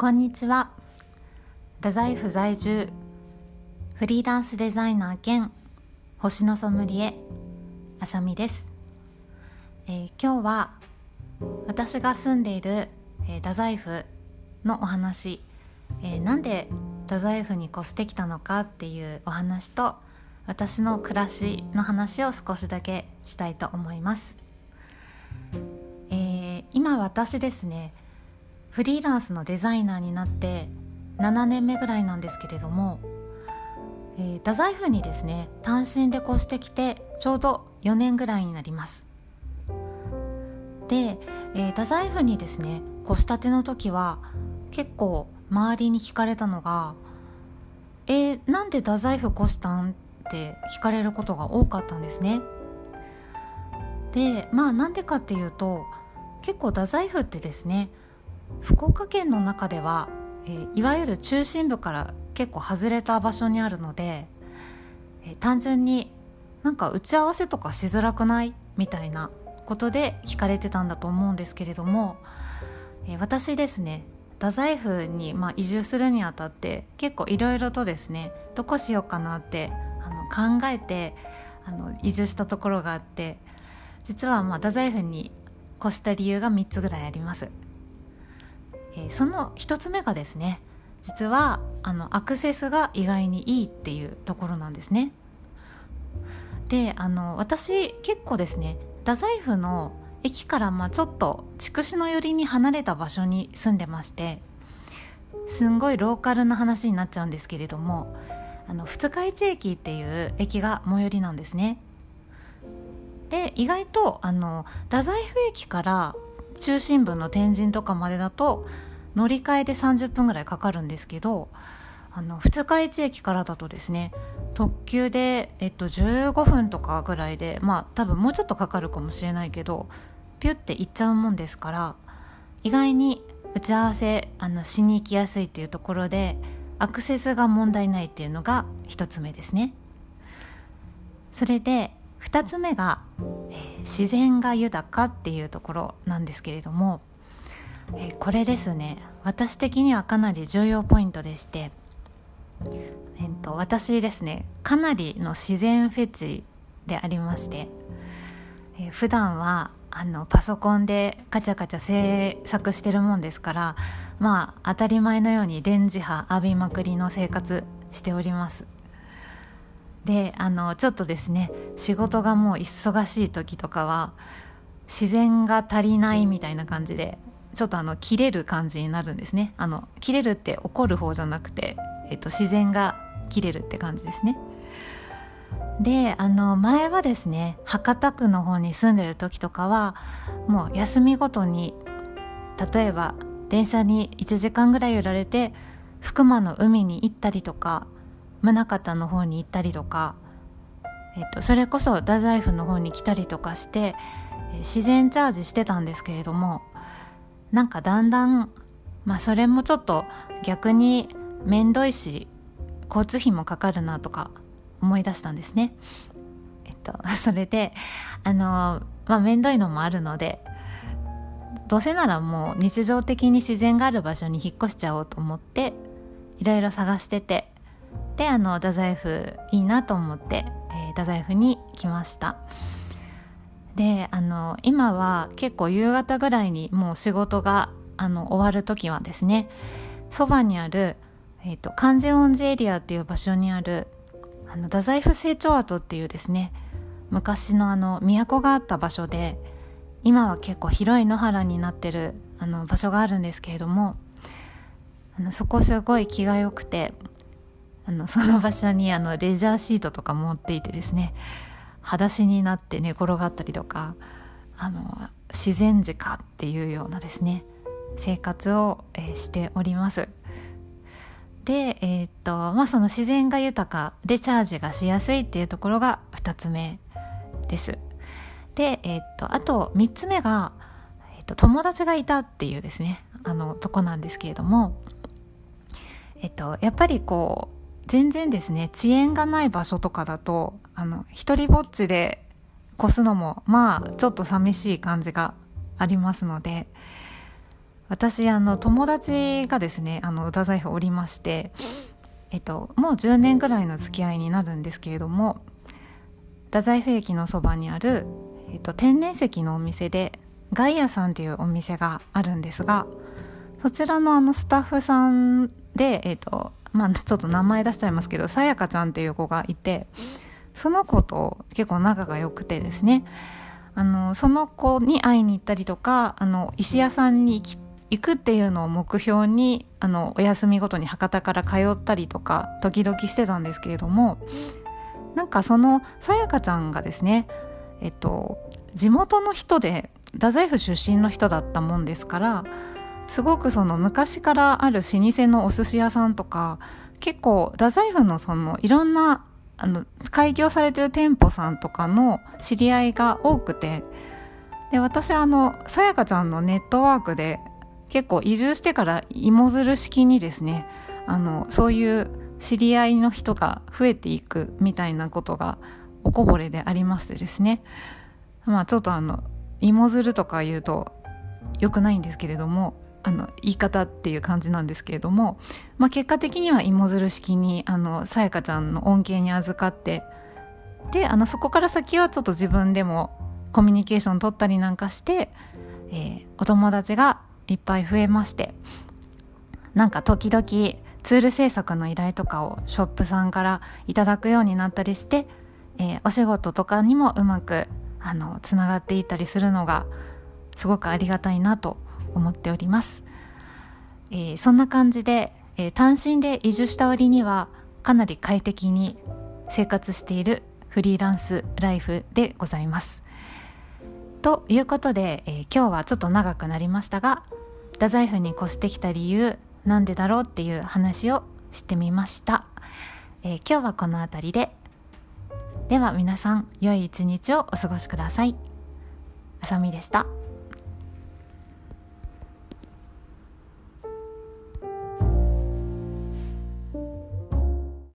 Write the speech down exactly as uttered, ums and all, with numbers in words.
こんにちは。太宰府在住フリーランスデザイナー兼星のソムリエあさみです。えー、今日は私が住んでいる、えー、太宰府のお話、えー、なんで太宰府に越してきたのかっていうお話と私の暮らしの話を少しだけしたいと思います。えー、今私ですねフリーランスのデザイナーになってななねんめぐらいなんですけれども、えー、太宰府にですね単身で越してきてちょうどよねんぐらいになります。で、えー、太宰府にですね越したての時は結構周りに聞かれたのがえー、なんで太宰府越したんって聞かれることが多かったんですね。で、まあなんでかっていうと結構太宰府ってですね福岡県の中では、えー、いわゆる中心部から結構外れた場所にあるので、えー、単純になんか打ち合わせとかしづらくないみたいなことで聞かれてたんだと思うんですけれども、えー、私ですね太宰府に、まあ、移住するにあたって結構いろいろとですねどこしようかなってあの考えてあの移住したところがあって、実はまあ太宰府に越した理由がみっつぐらいあります。その一つ目がですね実はあのアクセスが意外にいいっていうところなんですね。であの私結構ですね太宰府の駅からまあちょっと筑紫野寄りに離れた場所に住んでまして、すんごいローカルな話になっちゃうんですけれどもあの二日市駅っていう駅が最寄りなんですね。で意外とあの太宰府駅から中心部の天神とかまでだと乗り換えでさんじゅっぷんぐらいかかるんですけど、あの二日市駅からだとですね特急で、えっと、じゅうごふんとかぐらいでまあ多分もうちょっとかかるかもしれないけどピュッて行っちゃうもんですから、意外に打ち合わせあのしに行きやすいっていうところでアクセスが問題ないっていうのが一つ目ですね。それで二つ目が、えー、自然が豊かっていうところなんですけれども、えー、これですね私的にはかなり重要ポイントでして、えー、と私ですねかなりの自然フェチでありまして、えー、普段はあのパソコンでカチャカチャ制作してるもんですからまあ当たり前のように電磁波浴びまくりの生活しております。であのちょっとですね仕事がもう忙しい時とかは自然が足りないみたいな感じでちょっとあの切れる感じになるんですね。あの切れるって怒る方じゃなくて、えっと、自然が切れるって感じですね。であの前はですね博多区の方に住んでる時とかはもう休みごとに例えば電車にいちじかんぐらい揺られて福間の海に行ったりとか宗像の方に行ったりとか、えっと、それこそ太宰府の方に来たりとかして自然チャージしてたんですけれども、なんかだんだん、まあ、それもちょっと逆にめんどいし交通費もかかるなとか思い出したんですね。えっと、それであの、まあ、めんどいのもあるのでどうせならもう日常的に自然がある場所に引っ越しちゃおうと思っていろいろ探してて、であの太宰府いいなと思って、えー、太宰府に来ました。であの今は結構夕方ぐらいにもう仕事があの終わる時はですねそばにある、えー、と観世音寺エリアっていう場所にあるあの太宰府成長跡っていうですね昔のあの都があった場所で今は結構広い野原になってるあの場所があるんですけれども、あのそこすごい気がよくてあのその場所にあのレジャーシートとか持っていてですね裸足になって寝転がったりとかあの自然時間っていうようなですね生活を、えー、しております。で、えーっとまあ、その自然が豊かでチャージがしやすいっていうところがふたつめです。で、えーっとあとみっつめが、えーっと友達がいたっていうですねあのとこなんですけれども、えーっとやっぱりこう全然ですね遅延がない場所とかだとあの一人ぼっちで越すのもまあちょっと寂しい感じがありますので、私あの友達がですねあの太宰府おりまして、えっと、もうじゅうねんぐらいの付き合いになるんですけれども、太宰府駅のそばにある、えっと、天然石のお店でガイアさんっていうお店があるんですが、そちらのあのスタッフさんで、えっとまあ、ちょっと名前出しちゃいますけど、さやかちゃんっていう子がいて、その子と結構仲が良くてですね、あのその子に会いに行ったりとか、あの石屋さんに行き行くっていうのを目標にあのお休みごとに博多から通ったりとか時々してたんですけれども、なんかそのさやかちゃんがですね、えっと、地元の人で太宰府出身の人だったもんですから、すごくその昔からある老舗のお寿司屋さんとか、結構太宰府のそのいろんなあの開業されてる店舗さんとかの知り合いが多くて、で私あのさやかちゃんのネットワークで結構移住してから芋づる式にですね、あのそういう知り合いの人が増えていくみたいなことがおこぼれでありましてですね、まあちょっとあの芋づるとか言うと良くないんですけれども、あの言い方っていう感じなんですけれども、まあ、結果的には芋づる式にあのさやかちゃんの恩恵に預かって、であのそこから先はちょっと自分でもコミュニケーション取ったりなんかして、えー、お友達がいっぱい増えまして、なんか時々ツール制作の依頼とかをショップさんからいただくようになったりして、えー、お仕事とかにもうまくあのつながっていったりするのがすごくありがたいなと思っております、えー、そんな感じで、えー、単身で移住した割にはかなり快適に生活しているフリーランスライフでございますということで、えー、今日はちょっと長くなりましたが、太宰府に越してきた理由なんでだろうっていう話をしてみました、えー、今日はこのあたりで。では皆さん良い一日をお過ごしください。あさみでした。